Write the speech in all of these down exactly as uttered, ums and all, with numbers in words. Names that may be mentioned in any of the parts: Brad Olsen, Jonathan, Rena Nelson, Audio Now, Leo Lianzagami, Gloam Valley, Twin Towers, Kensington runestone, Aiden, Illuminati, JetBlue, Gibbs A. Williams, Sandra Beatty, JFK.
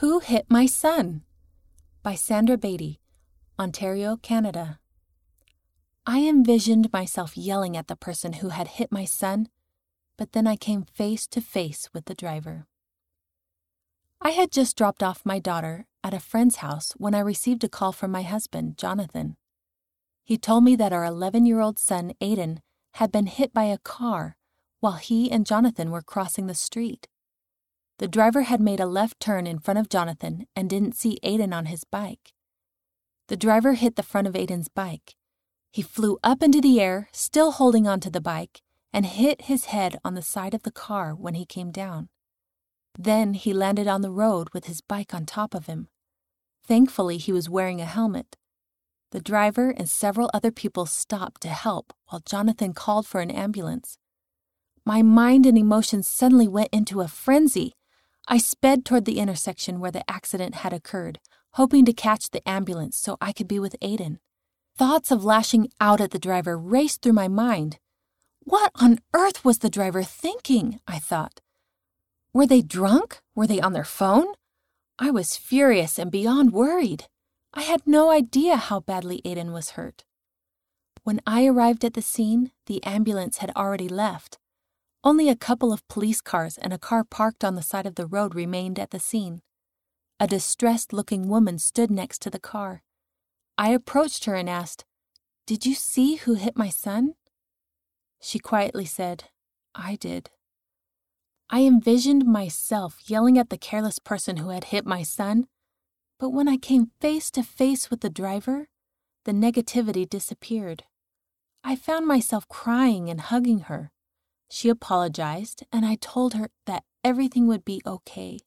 Who Hit My Son? By Sandra Beatty, Ontario, Canada. I envisioned myself yelling at the person who had hit my son, but then I came face to face with the driver. I had just dropped off my daughter at a friend's house when I received a call from my husband, Jonathan. He told me that our eleven-year-old son, Aiden, had been hit by a car while he and Jonathan were crossing the street. The driver had made a left turn in front of Jonathan and didn't see Aiden on his bike. The driver hit the front of Aiden's bike. He flew up into the air, still holding onto the bike, and hit his head on the side of the car when he came down. Then he landed on the road with his bike on top of him. Thankfully, he was wearing a helmet. The driver and several other people stopped to help while Jonathan called for an ambulance. My mind and emotions suddenly went into a frenzy. I sped toward the intersection where the accident had occurred, hoping to catch the ambulance so I could be with Aiden. Thoughts of lashing out at the driver raced through my mind. What on earth was the driver thinking? I thought. Were they drunk? Were they on their phone? I was furious and beyond worried. I had no idea how badly Aiden was hurt. When I arrived at the scene, the ambulance had already left. Only a couple of police cars and a car parked on the side of the road remained at the scene. A distressed-looking woman stood next to the car. I approached her and asked, "Did you see who hit my son?" She quietly said, "I did." I envisioned myself yelling at the careless person who had hit my son, but when I came face to face with the driver, the negativity disappeared. I found myself crying and hugging her. She apologized, and I told her that everything would be okay.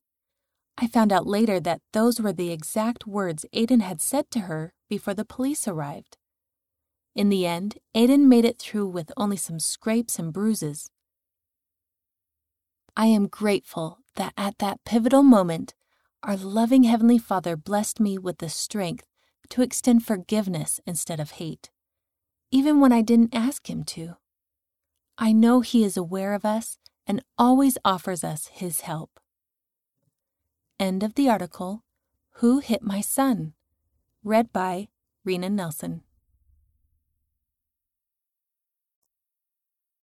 I found out later that those were the exact words Aiden had said to her before the police arrived. In the end, Aiden made it through with only some scrapes and bruises. I am grateful that at that pivotal moment, our loving Heavenly Father blessed me with the strength to extend forgiveness instead of hate, even when I didn't ask Him to. I know He is aware of us and always offers us His help. End of the article, Who Hit My Son? Read by Rena Nelson.